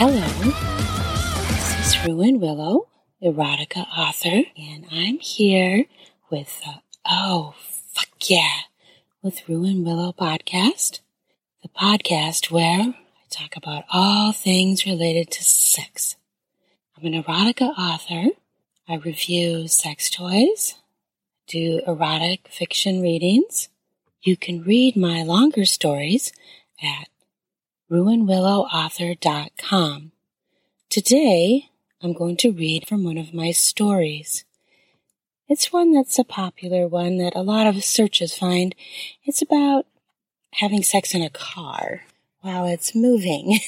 Hello, this is Ruin Willow, erotica author, and I'm here with the oh fuck yeah with Ruin Willow podcast, the podcast where I talk about all things related to sex. I'm an erotica author. I review sex toys, do erotic fiction readings. You can read my longer stories at ruinwillowauthor.com. Today, I'm going to read from one of my stories. It's one that's a popular one that a lot of searches find. It's about having sex in a car while it's moving.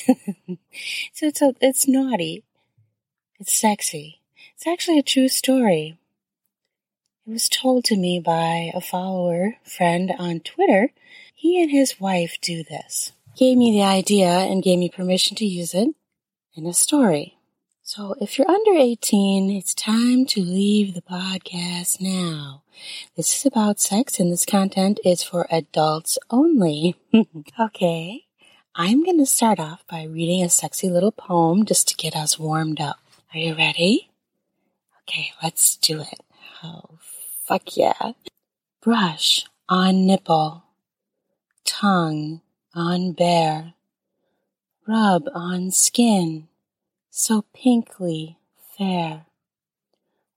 So it's naughty. It's sexy. It's actually a true story. It was told to me by a follower friend on Twitter. He and his wife do this. Gave me the idea and gave me permission to use it in a story. So if you're under 18, it's time to leave the podcast now. This is about sex and this content is for adults only. Okay, I'm going to start off by reading a sexy little poem just to get us warmed up. Are you ready? Okay, let's do it. Oh, fuck yeah. Brush on nipple, tongue on bare, rub on skin, so pinkly fair,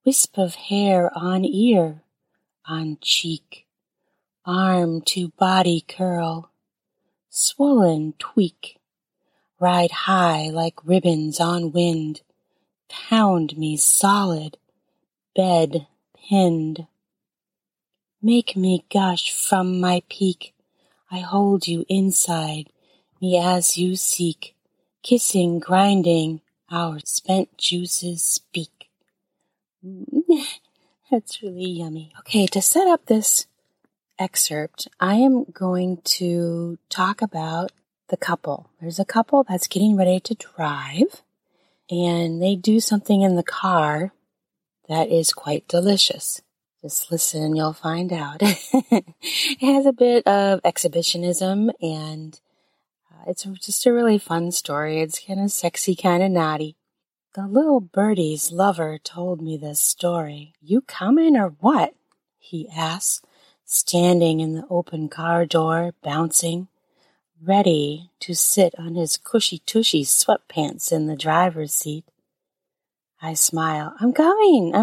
wisp of hair on ear, on cheek, arm to body curl, swollen tweak, ride high like ribbons on wind, pound me solid, bed pinned. Make me gush from my peak, I hold you inside, me as you seek, kissing, grinding, our spent juices speak. That's really yummy. Okay, to set up this excerpt, I am going to talk about the couple. There's a couple that's getting ready to drive, and they do something in the car that is quite delicious. Just listen, you'll find out. It has a bit of exhibitionism, and it's just a really fun story. It's kind of sexy, kind of naughty. The little birdie's lover told me this story. You coming or what? He asked, standing in the open car door, bouncing, ready to sit on his cushy-tushy sweatpants in the driver's seat. I smile. I'm coming.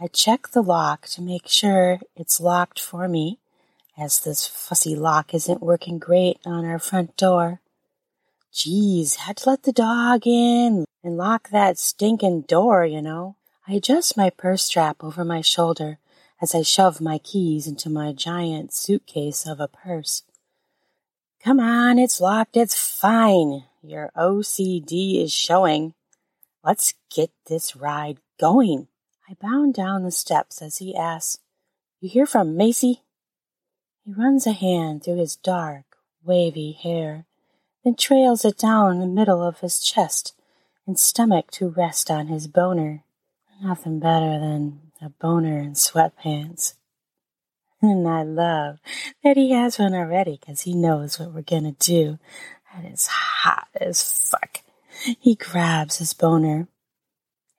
I check the lock to make sure it's locked for me, as this fussy lock isn't working great on our front door. Geez, had to let the dog in and lock that stinking door, you know. I adjust my purse strap over my shoulder as I shove my keys into my giant suitcase of a purse. Come on, it's locked, it's fine. Your OCD is showing. Let's get this ride going. I bound down the steps as he asks, You hear from Macy? He runs a hand through his dark, wavy hair, then trails it down the middle of his chest and stomach to rest on his boner. Nothing better than a boner in sweatpants. And I love that he has one already because he knows what we're going to do. That is hot as fuck. He grabs his boner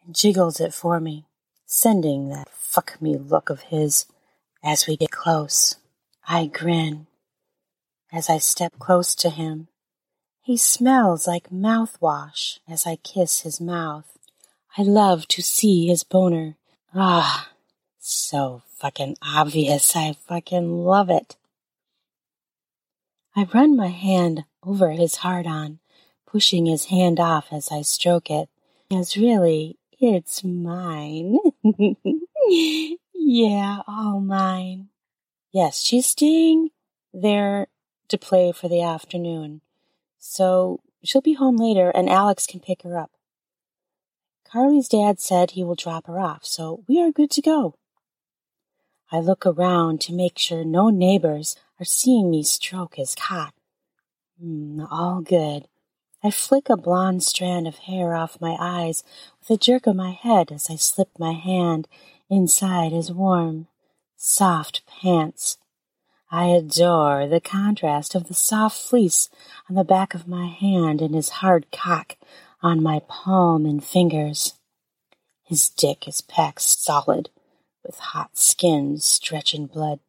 and jiggles it for me, sending that fuck me look of his as we get close. I grin as I step close to him. He smells like mouthwash as I kiss his mouth. I love to see his boner. Ah, so fucking obvious. I fucking love it. I run my hand over his hard-on, pushing his hand off as I stroke it. It's really, it's mine. Yeah, all mine. Yes, she's staying there to play for the afternoon, so she'll be home later and Alex can pick her up. Carly's dad said he will drop her off, so we are good to go. I look around to make sure no neighbors are seeing me stroke his cock. All good. I flick a blonde strand of hair off my eyes with a jerk of my head as I slip my hand inside his warm, soft pants. I adore the contrast of the soft fleece on the back of my hand and his hard cock on my palm and fingers. His dick is packed solid, with hot skin stretching blood.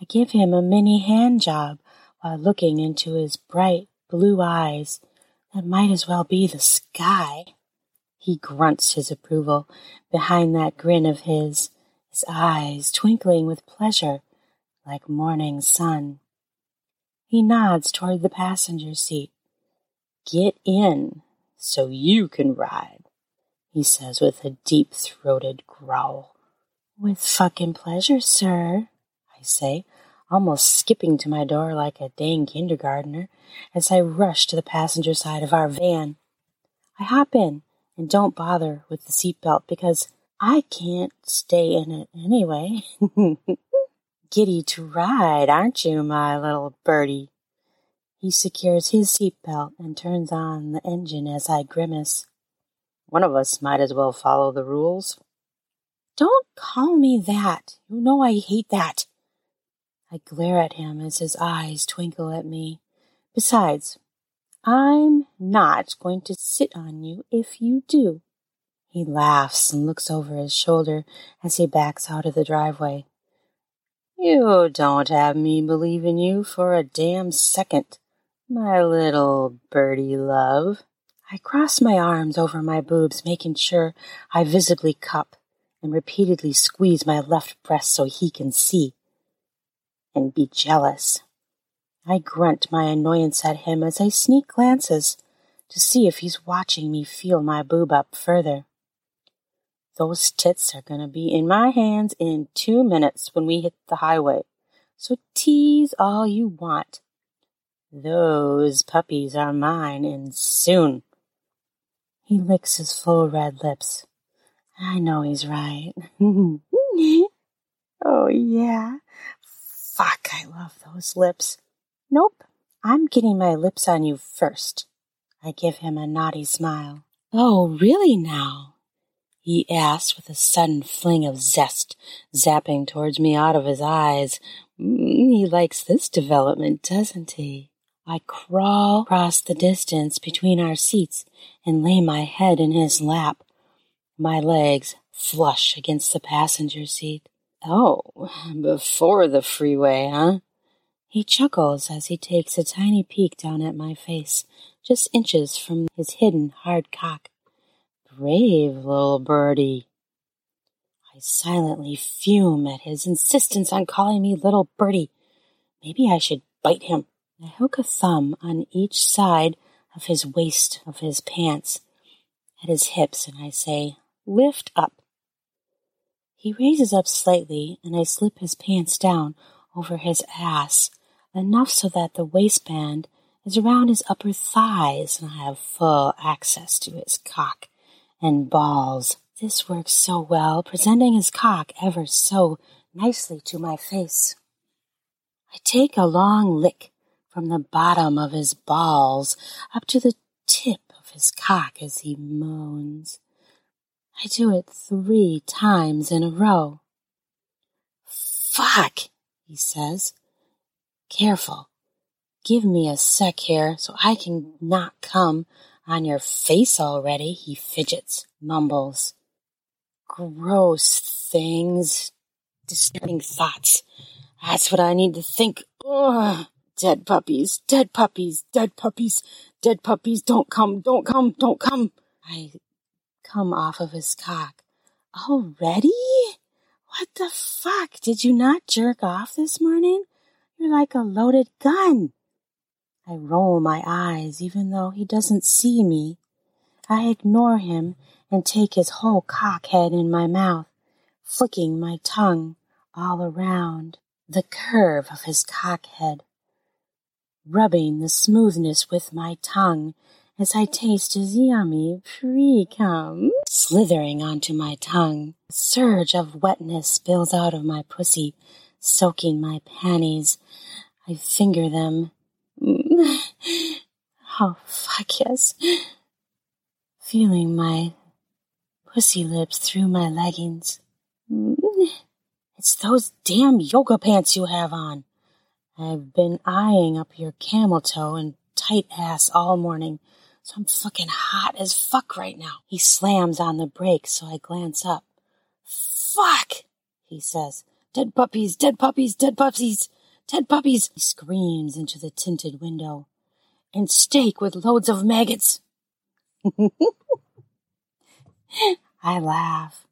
I give him a mini hand job while looking into his bright blue eyes that might as well be the sky. He grunts his approval behind that grin of his eyes twinkling with pleasure like morning sun. He nods toward the passenger seat. "Get in so you can ride," he says with a deep-throated growl. "With fucking pleasure, sir," I say, almost skipping to my door like a dang kindergartner as I rush to the passenger side of our van. I hop in and don't bother with the seatbelt because I can't stay in it anyway. "Giddy to ride, aren't you, my little birdie?" He secures his seatbelt and turns on the engine as I grimace. "One of us might as well follow the rules." "Don't call me that. You know I hate that." I glare at him as his eyes twinkle at me. "Besides, I'm not going to sit on you if you do." He laughs and looks over his shoulder as he backs out of the driveway. "You don't have me believe in you for a damn second, my little birdie love." I cross my arms over my boobs, making sure I visibly cup and repeatedly squeeze my left breast so he can see and be jealous. I grunt my annoyance at him as I sneak glances to see if he's watching me feel my boob up further. "Those tits are going to be in my hands in 2 minutes when we hit the highway, so tease all you want. Those puppies are mine, and soon." He licks his full red lips. I know he's right. Oh, yeah. Fuck, I love those lips. "Nope, I'm getting my lips on you first." I give him a naughty smile. "Oh, really now?" he asks with a sudden fling of zest, zapping towards me out of his eyes. He likes this development, doesn't he? I crawl across the distance between our seats and lay my head in his lap. My legs flush against the passenger seat. "Oh, before the freeway, huh?" He chuckles as he takes a tiny peek down at my face, just inches from his hidden hard cock. "Brave little birdie." I silently fume at his insistence on calling me little birdie. Maybe I should bite him. I hook a thumb on each side of his waist of his pants at his hips, and I say, "Lift up." He raises up slightly, and I slip his pants down over his ass, enough so that the waistband is around his upper thighs, and I have full access to his cock and balls. This works so well, presenting his cock ever so nicely to my face. I take a long lick from the bottom of his balls up to the tip of his cock as he moans. I do it 3 times in a row. "Fuck," he says. "Careful. Give me a sec here so I can not come on your face already," he fidgets, mumbles. Gross things. Disturbing thoughts. That's what I need to think. Ugh. Dead puppies, dead puppies, dead puppies, dead puppies. Don't come, don't come, don't come. I come off of his cock. "Already? What the fuck? Did you not jerk off this morning? You're like a loaded gun." I roll my eyes even though he doesn't see me. I ignore him and take his whole cockhead in my mouth, flicking my tongue all around the curve of his cockhead, rubbing the smoothness with my tongue as I taste his yummy pre-cum slithering onto my tongue. A surge of wetness spills out of my pussy, soaking my panties. I finger them. Oh, fuck yes. Feeling my pussy lips through my leggings. It's those damn yoga pants you have on. I've been eyeing up your camel toe and tight ass all morning, so I'm fucking hot as fuck right now. He slams on the brakes, so I glance up. Fuck, he says. Dead puppies, dead puppies, dead puppies, dead puppies. He screams into the tinted window. And steak with loads of maggots. I laugh,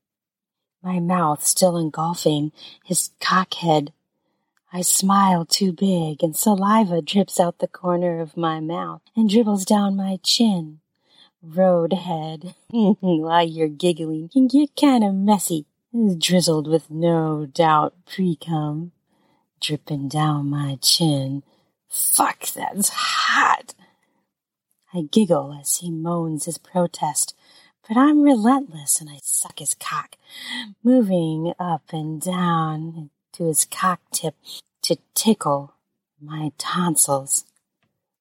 my mouth still engulfing his cockhead. I smile too big, and saliva drips out the corner of my mouth and dribbles down my chin. Roadhead, while you're giggling, can get kind of messy. Drizzled with no doubt pre-cum, dripping down my chin. Fuck, that's hot. I giggle as he moans his protest, but I'm relentless and I suck his cock, moving up and down to his cock tip to tickle my tonsils.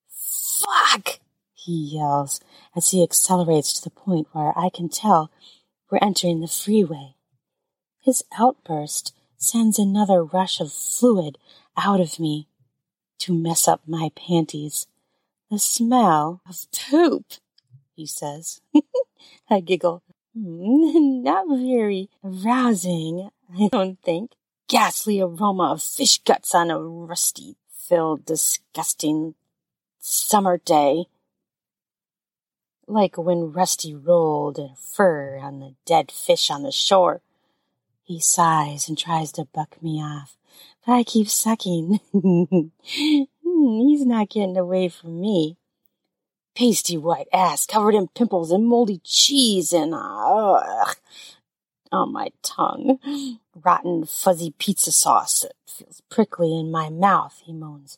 Fuck, he yells as he accelerates to the point where I can tell we're entering the freeway. His outburst sends another rush of fluid out of me to mess up my panties. The smell of poop, he says. I giggle. Not very arousing, I don't think. Ghastly aroma of fish guts on a rusty-filled, disgusting summer day. Like when Rusty rolled a fur on the dead fish on the shore. He sighs and tries to buck me off, but I keep sucking. He's not getting away from me. Pasty white ass covered in pimples and moldy cheese and on my tongue. Rotten fuzzy pizza sauce that feels prickly in my mouth, he moans.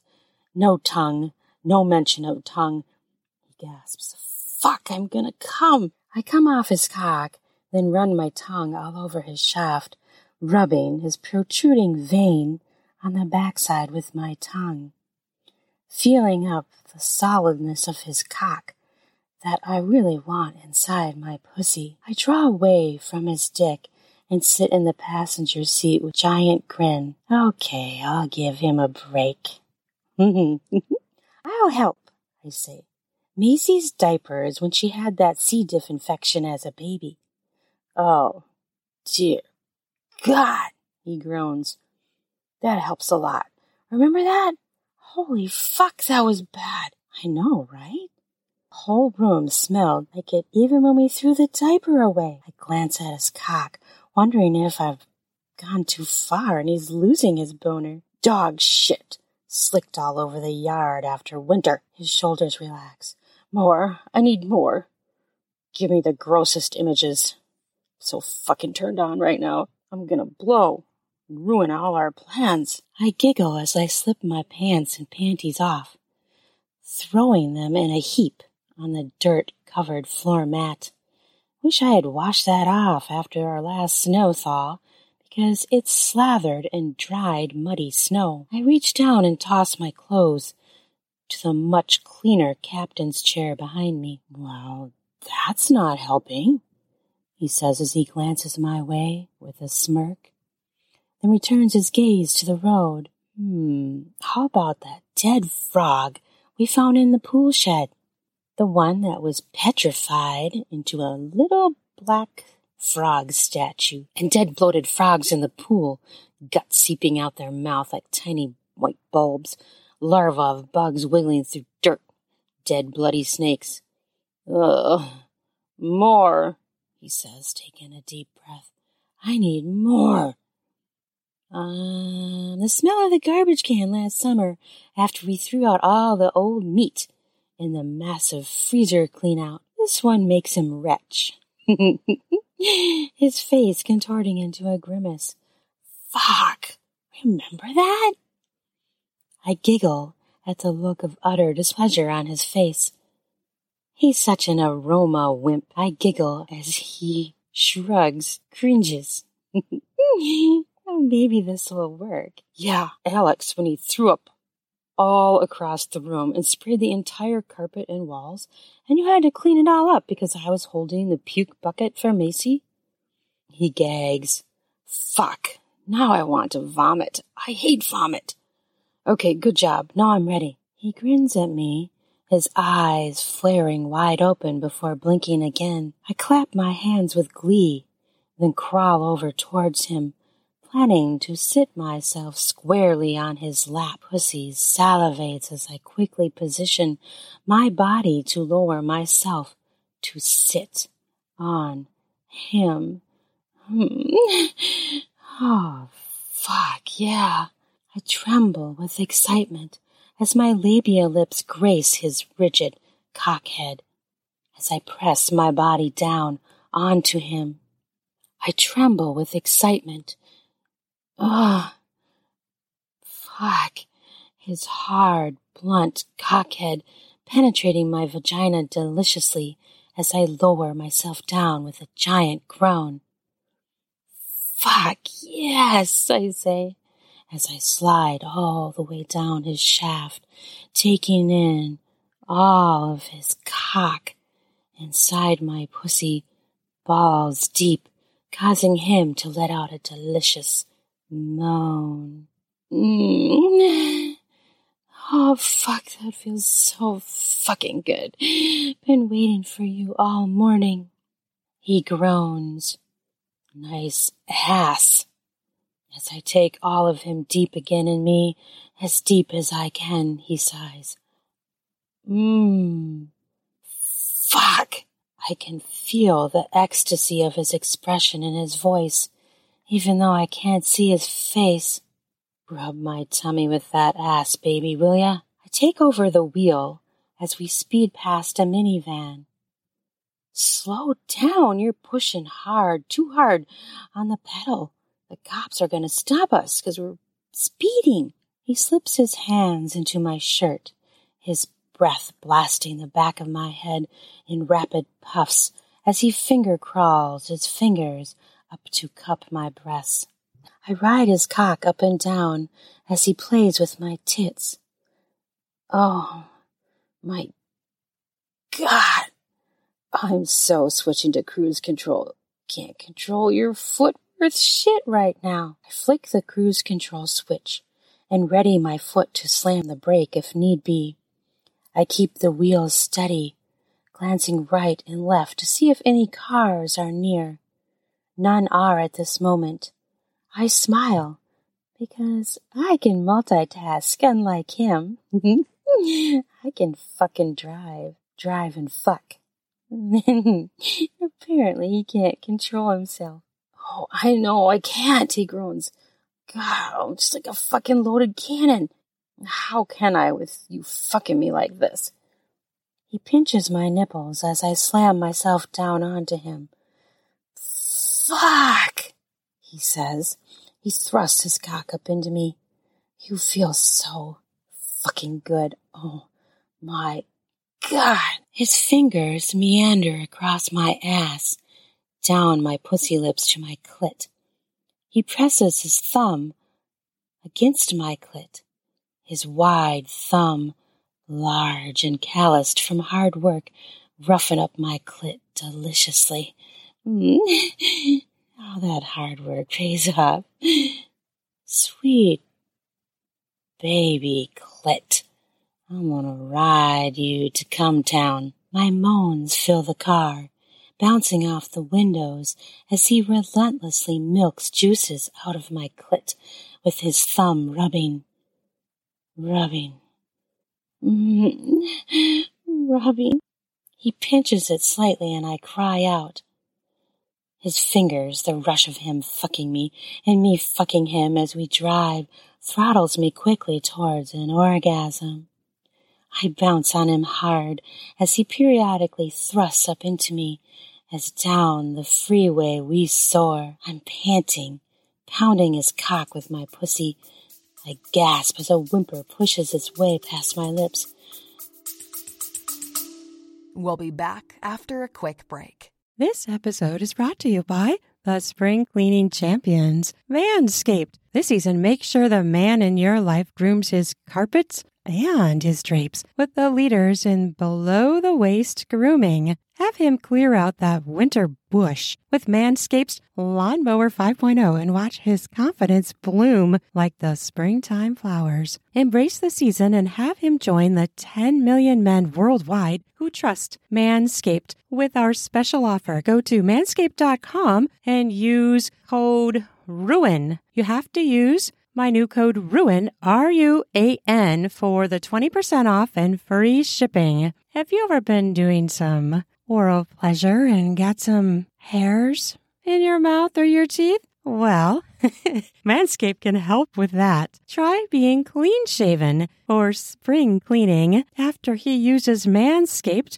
No tongue, no mention of tongue. He gasps, fuck, I'm gonna come. I come off his cock, then run my tongue all over his shaft, rubbing his protruding vein on the backside with my tongue. Feeling up the solidness of his cock that I really want inside my pussy. I draw away from his dick and sit in the passenger seat with a giant grin. Okay, I'll give him a break. I'll help, I say. Maisie's diapers when she had that C. diff infection as a baby. Oh, dear God, he groans. That helps a lot. Remember that? Holy fuck, that was bad. I know, right? The whole room smelled like it even when we threw the diaper away. I glance at his cock, wondering if I've gone too far and he's losing his boner. Dog shit, slicked all over the yard after winter. His shoulders relax. More, I need more. Give me the grossest images. I'm so fucking turned on right now. I'm gonna blow. Ruin all our plans. I giggle as I slip my pants and panties off, throwing them in a heap on the dirt-covered floor mat. Wish I had washed that off after our last snowfall, because it's slathered in dried, muddy snow. I reach down and toss my clothes to the much cleaner captain's chair behind me. Well, that's not helping, he says as he glances my way with a smirk. Then returns his gaze to the road. How about that dead frog we found in the pool shed? The one that was petrified into a little black frog statue. And dead bloated frogs in the pool, guts seeping out their mouth like tiny white bulbs, larvae of bugs wiggling through dirt, dead bloody snakes. Ugh, more, he says, taking a deep breath. I need more. The smell of the garbage can last summer after we threw out all the old meat in the massive freezer clean-out. This one makes him retch, his face contorting into a grimace. Fuck, remember that? I giggle at the look of utter displeasure on his face. He's such an aroma wimp. I giggle as he shrugs, cringes. Oh, maybe this will work. Yeah, Alex, when he threw up all across the room and sprayed the entire carpet and walls, and you had to clean it all up because I was holding the puke bucket for Maisie. He gags. Fuck, now I want to vomit. I hate vomit. Okay, good job. Now I'm ready. He grins at me, his eyes flaring wide open before blinking again. I clap my hands with glee, then crawl over towards him, planning to sit myself squarely on his lap. Pussy salivates as I quickly position my body to lower myself to sit on him. Oh, fuck, yeah. I tremble with excitement as my labia lips grace his rigid cockhead as I press my body down onto him. I tremble with excitement. Ugh. Fuck. His hard, blunt cockhead penetrating my vagina deliciously as I lower myself down with a giant groan. Fuck, yes, I say, as I slide all the way down his shaft, taking in all of his cock inside my pussy, balls deep, causing him to let out a delicious moan. Oh, fuck, that feels so fucking good. Been waiting for you all morning. He groans. Nice ass. As I take all of him deep again in me, as deep as I can, he sighs. Fuck. I can feel the ecstasy of his expression in his voice, even though I can't see his face. Rub my tummy with that ass, baby, will ya? I take over the wheel as we speed past a minivan. Slow down, you're pushing hard, too hard on the pedal. The cops are going to stop us because we're speeding. He slips his hands into my shirt, his breath blasting the back of my head in rapid puffs as he finger crawls his fingers up to cup my breasts. I ride his cock up and down as he plays with my tits. Oh, my God. I'm so switching to cruise control. Can't control your foot worth shit right now. I flick the cruise control switch and ready my foot to slam the brake if need be. I keep the wheels steady, glancing right and left to see if any cars are near. None are at this moment. I smile, because I can multitask, unlike him. I can fucking drive and fuck. Apparently he can't control himself. Oh, I know, I can't, he groans. God, I'm just like a fucking loaded cannon. How can I with you fucking me like this? He pinches my nipples as I slam myself down onto him. Fuck! He says. He thrusts his cock up into me. You feel so fucking good. Oh, my God. His fingers meander across my ass, down my pussy lips to my clit. He presses his thumb against my clit, his wide thumb, large and calloused from hard work, roughen up my clit deliciously. All that hard work pays off. Sweet baby clit, I'm gonna ride you to come town. My moans fill the car, bouncing off the windows as he relentlessly milks juices out of my clit with his thumb rubbing. Rubbing. He pinches it slightly and I cry out. His fingers, the rush of him fucking me, and me fucking him as we drive, throttles me quickly towards an orgasm. I bounce on him hard as he periodically thrusts up into me, as down the freeway we soar. I'm panting, pounding his cock with my pussy. I gasp as a whimper pushes its way past my lips. We'll be back after a quick break. This episode is brought to you by the spring cleaning champions, Manscaped. This season, make sure the man in your life grooms his carpets, and his drapes with the leaders in below-the-waist grooming. Have him clear out that winter bush with Manscaped's Lawnmower 5.0 and watch his confidence bloom like the springtime flowers. Embrace the season and have him join the 10 million men worldwide who trust Manscaped with our special offer. Go to manscaped.com and use code RUIN. You have to use my new code RUIN, R-U-A-N, for the 20% off and free shipping. Have you ever been doing some oral pleasure and got some hairs in your mouth or your teeth? Well, Manscaped can help with that. Try being clean-shaven for spring cleaning. After he uses Manscaped,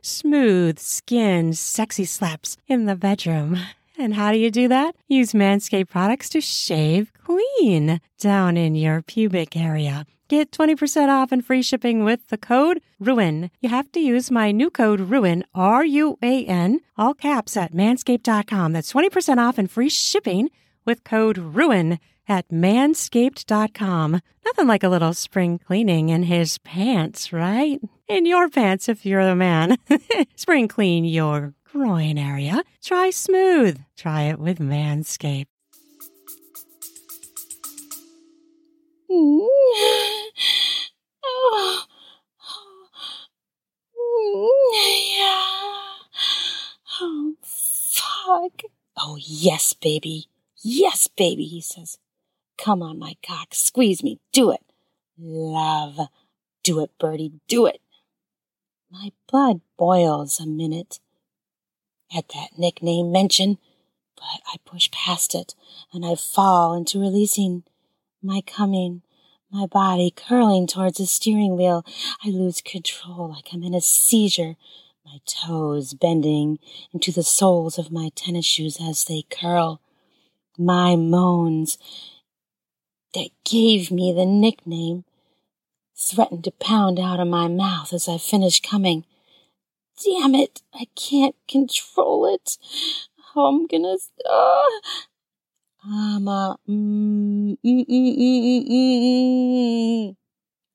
smooth skin, sexy slaps in the bedroom. And how do you do that? Use Manscaped products to shave clean down in your pubic area. Get 20% off and free shipping with the code RUIN. You have to use my new code RUIN, R-U-A-N, all caps at manscaped.com. That's 20% off and free shipping with code RUIN at manscaped.com. Nothing like a little spring cleaning in his pants, right? In your pants if you're the man. Spring clean your groin area. Try smooth. Try it with Manscaped. Oh, fuck. Oh, yes, baby. Yes, baby, he says. Come on, my cock. Squeeze me. Do it. Love. Do it, birdie. Do it. My blood boils a minute at that nickname mention, but I push past it, and I fall into releasing my coming, my body curling towards the steering wheel. I lose control like I'm in a seizure, my toes bending into the soles of my tennis shoes as they curl. My moans that gave me the nickname threatened to pound out of my mouth as I finished coming. Damn it, I can't control it. I'm gonna...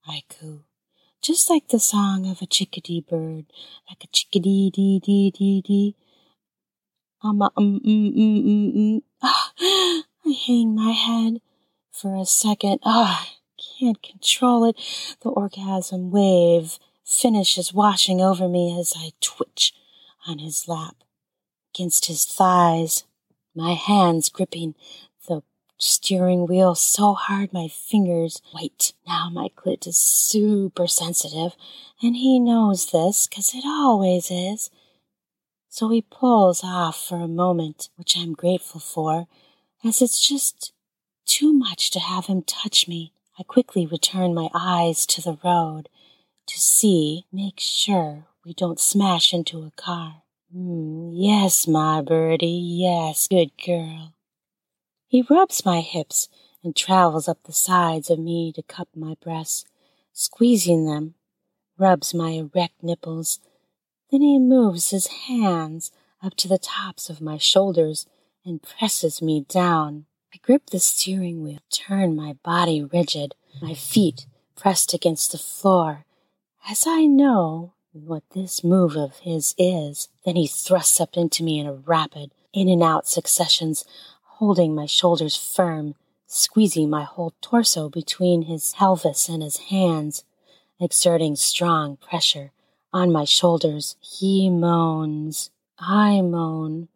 I coo, just like the song of a chickadee bird, like a chickadee-dee-dee-dee-dee. I hang my head for a second. Oh, I can't control it. The orgasm wave finishes washing over me as I twitch on his lap, against his thighs, my hands gripping the steering wheel so hard my fingers white. Now my clit is super sensitive, and he knows this, 'cause it always is. So he pulls off for a moment, which I'm grateful for, as it's just too much to have him touch me. I quickly return my eyes to the road to see, make sure we don't smash into a car. Yes, my birdie, yes, good girl. He rubs my hips and travels up the sides of me to cup my breasts, squeezing them, rubs my erect nipples. Then he moves his hands up to the tops of my shoulders and presses me down. I grip the steering wheel, turn my body rigid, my feet pressed against the floor, as I know what this move of his is. Then he thrusts up into me in a rapid, in-and-out successions, holding my shoulders firm, squeezing my whole torso between his pelvis and his hands, exerting strong pressure on my shoulders. He moans. I moan.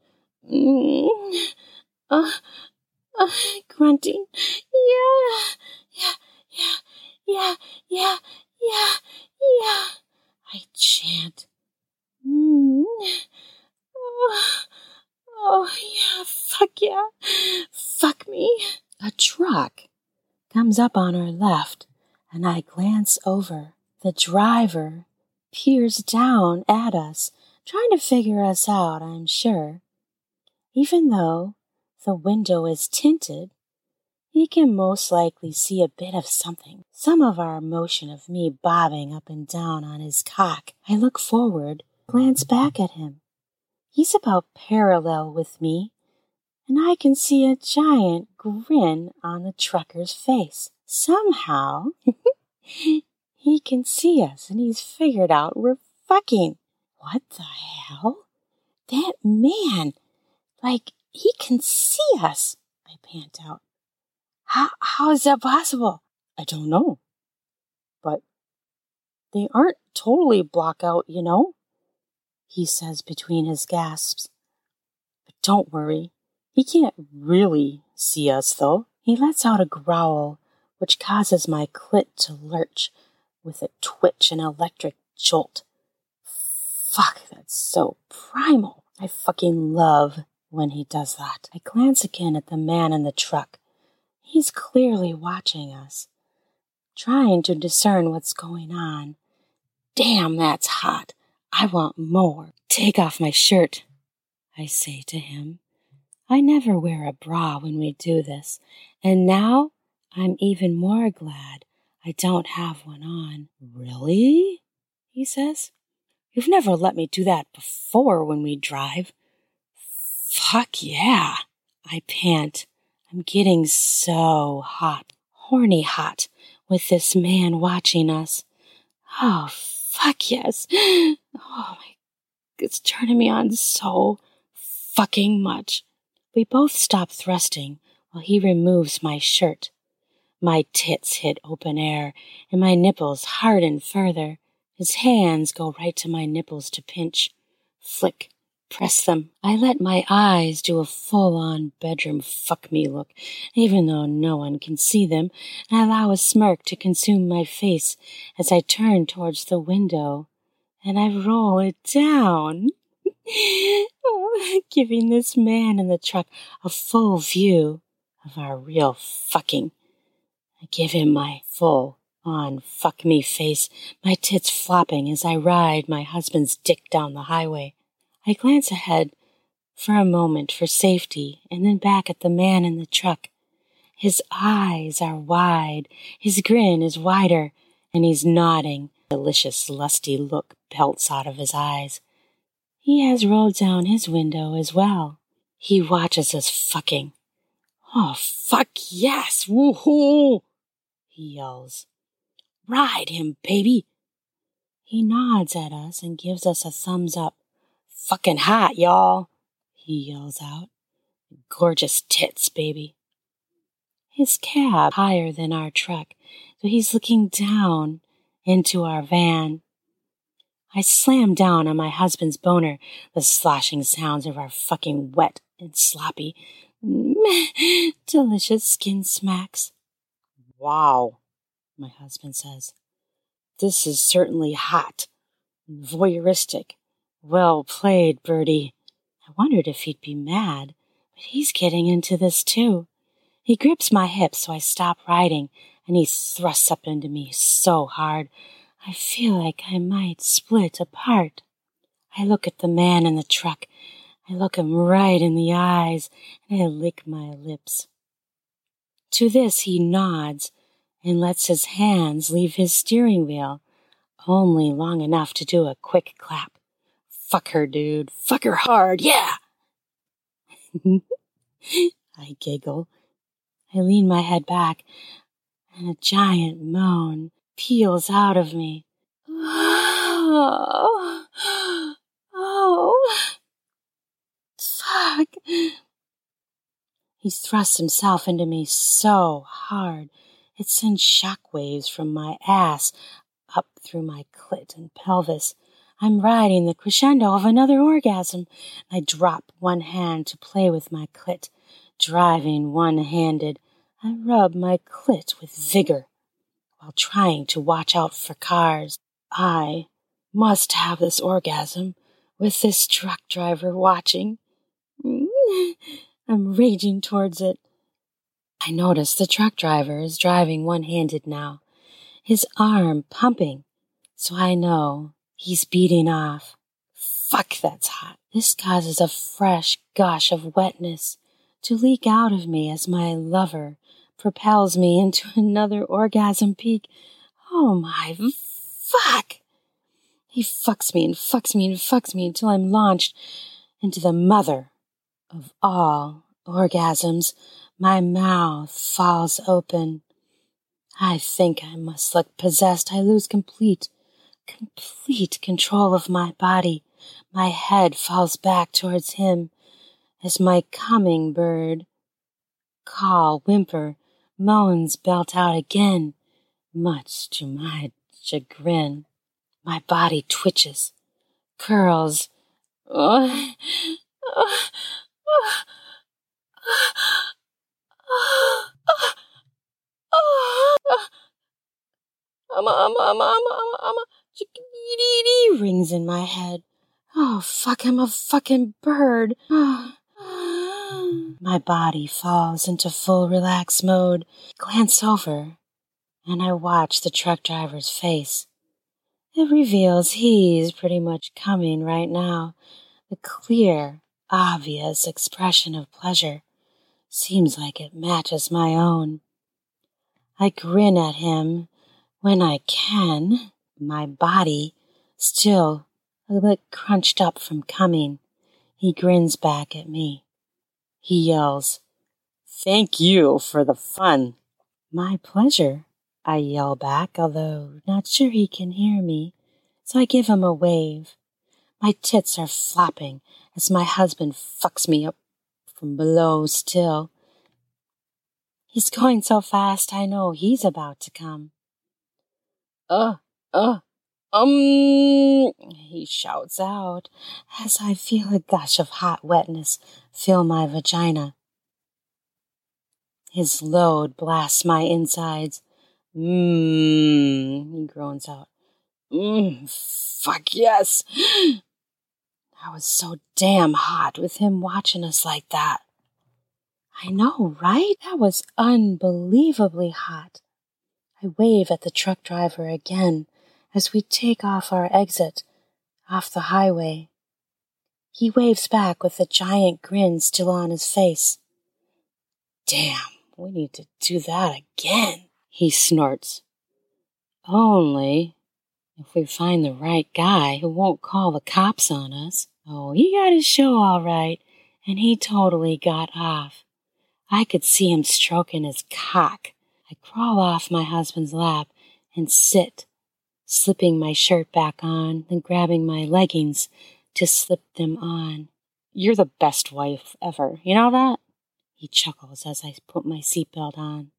Grunting. Yeah. I chant. Oh, yeah. Fuck yeah. Fuck me. A truck comes up on our left, and I glance over. The driver peers down at us, trying to figure us out, I'm sure. Even though the window is tinted, he can most likely see a bit of something. Some of our motion of me bobbing up and down on his cock. I look forward, glance back at him. He's about parallel with me, and I can see a giant grin on the trucker's face. Somehow, he can see us, and he's figured out we're fucking. What the hell? That man, he can see us, I pant out. How is that possible? I don't know. But they aren't totally block out, you know, he says between his gasps. But don't worry, he can't really see us, though. He lets out a growl, which causes my clit to lurch with a twitch and electric jolt. Fuck, that's so primal. I fucking love when he does that. I glance again at the man in the truck. He's clearly watching us, trying to discern what's going on. Damn, that's hot. I want more. Take off my shirt, I say to him. I never wear a bra when we do this, and now I'm even more glad I don't have one on. Really? He says. You've never let me do that before when we drive. Fuck yeah, I pant. I'm getting so hot, horny hot, with this man watching us. Oh, fuck yes. Oh, my. It's turning me on so fucking much. We both stop thrusting while he removes my shirt. My tits hit open air, and my nipples harden further. His hands go right to my nipples to pinch, flick, press them. I let my eyes do a full-on bedroom fuck-me look, even though no one can see them, and I allow a smirk to consume my face as I turn towards the window, and I roll it down, giving this man in the truck a full view of our real fucking. I give him my full-on fuck-me face, my tits flopping as I ride my husband's dick down the highway. I glance ahead for a moment for safety and then back at the man in the truck. His eyes are wide, his grin is wider, and he's nodding. A delicious, lusty look pelts out of his eyes. He has rolled down his window as well. He watches us fucking. Oh, fuck yes! Woohoo! He yells. Ride him, baby! He nods at us and gives us a thumbs up. Fucking hot, y'all, he yells out. Gorgeous tits, baby. His cab higher than our truck, so he's looking down into our van. I slam down on my husband's boner, the sloshing sounds of our fucking wet and sloppy, delicious skin smacks. Wow, my husband says. This is certainly hot, voyeuristic. Well played, Birdie. I wondered if he'd be mad, but he's getting into this too. He grips my hips so I stop riding, and he thrusts up into me so hard, I feel like I might split apart. I look at the man in the truck. I look him right in the eyes, and I lick my lips. To this he nods and lets his hands leave his steering wheel, only long enough to do a quick clap. Fuck her, dude. Fuck her hard, yeah! I giggle. I lean my head back, and a giant moan peals out of me. Oh! Oh! Fuck! He thrusts himself into me so hard, it sends shockwaves from my ass up through my clit and pelvis. I'm riding the crescendo of another orgasm. I drop one hand to play with my clit. Driving one-handed, I rub my clit with vigor while trying to watch out for cars. I must have this orgasm with this truck driver watching. I'm raging towards it. I notice the truck driver is driving one-handed now, his arm pumping, so I know He's beating off. Fuck, that's hot. This causes a fresh gush of wetness to leak out of me as my lover propels me into another orgasm peak. Oh my fuck! He fucks me until I'm launched into the mother of all orgasms. My mouth falls open. I think I must look possessed. I lose complete control of my body. My head falls back towards him as my coming bird, call, whimper, moans belt out again, much to my chagrin. My body twitches, curls. Rings in my head. Oh, fuck, I'm a fucking bird. My body falls into full relaxed mode. Glance over, and I watch the truck driver's face. It reveals he's pretty much coming right now. The clear, obvious expression of pleasure seems like it matches my own. I grin at him when I can, my body still a bit crunched up from coming. He grins back at me. He yells, "Thank you for the fun." "My pleasure," I yell back, although not sure he can hear me, so I give him a wave. My tits are flopping as my husband fucks me up from below still. He's going so fast I know he's about to come. He shouts out as I feel a gush of hot wetness fill my vagina. His load blasts my insides. He groans out. Fuck yes. I was so damn hot with him watching us like that. I know, right? That was unbelievably hot. I wave at the truck driver again as we take off our exit off the highway. He waves back with a giant grin still on his face. "Damn, we need to do that again," he snorts. "Only if we find the right guy who won't call the cops on us." Oh, he got his show all right, and he totally got off. I could see him stroking his cock. I crawl off my husband's lap and sit, slipping my shirt back on, then grabbing my leggings to slip them on. "You're the best wife ever, you know that?" He chuckles as I put my seatbelt on.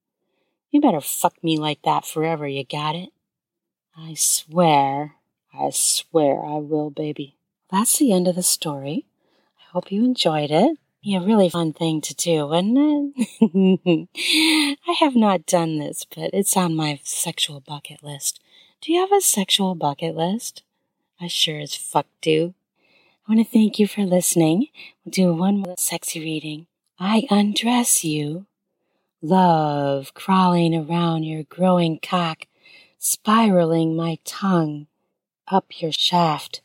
"You better fuck me like that forever, you got it?" I swear I will, baby. That's the end of the story. I hope you enjoyed it. Yeah, really fun thing to do, wasn't it? I have not done this, but it's on my sexual bucket list. Do you have a sexual bucket list? I sure as fuck do. I want to thank you for listening. We'll do one more sexy reading. I undress you. Love crawling around your growing cock, spiraling my tongue up your shaft,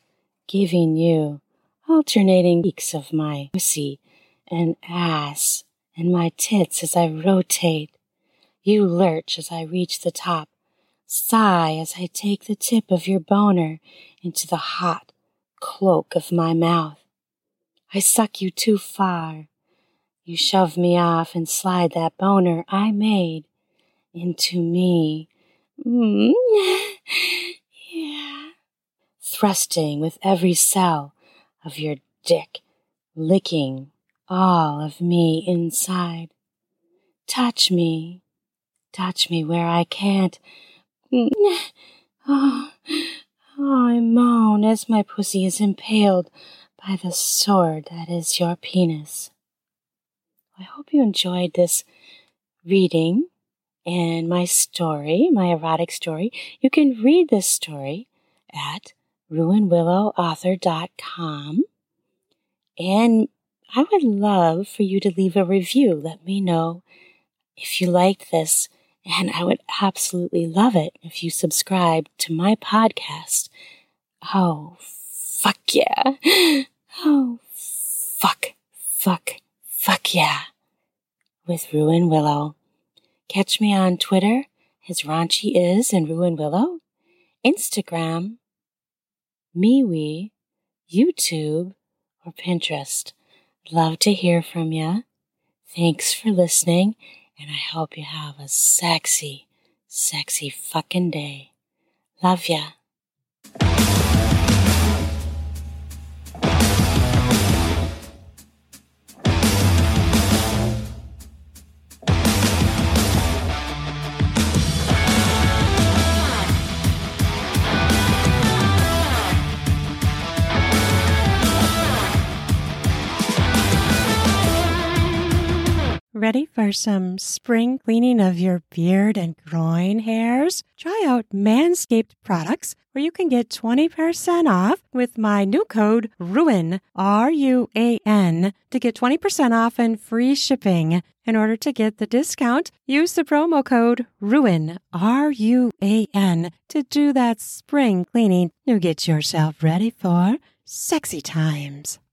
giving you alternating peaks of my pussy and ass and my tits as I rotate. You lurch as I reach the top, sigh as I take the tip of your boner into the hot cloak of my mouth. I suck you too far. You shove me off and slide that boner I made into me. Yeah. Thrusting with every cell of your dick, licking all of me inside. Touch me where I can't. I moan as my pussy is impaled by the sword that is your penis. I hope you enjoyed this reading and my story, my erotic story. You can read this story at ruinwillowauthor.com. And I would love for you to leave a review. Let me know if you liked this. And I would absolutely love it if you subscribed to my podcast Oh, fuck yeah. Oh, fuck yeah. With Ruin Willow. Catch me on Twitter as Raunchy Is and Ruin Willow. Instagram, MeWe, YouTube, or Pinterest. Love to hear from you. Thanks for listening, and I hope you have a sexy, sexy fucking day. Love ya. Ready for some spring cleaning of your beard and groin hairs? Try out Manscaped products where you can get 20% off with my new code RUIN, R-U-A-N, to get 20% off and free shipping. In order to get the discount, use the promo code RUIN, R-U-A-N, to do that spring cleaning. You get yourself ready for sexy times.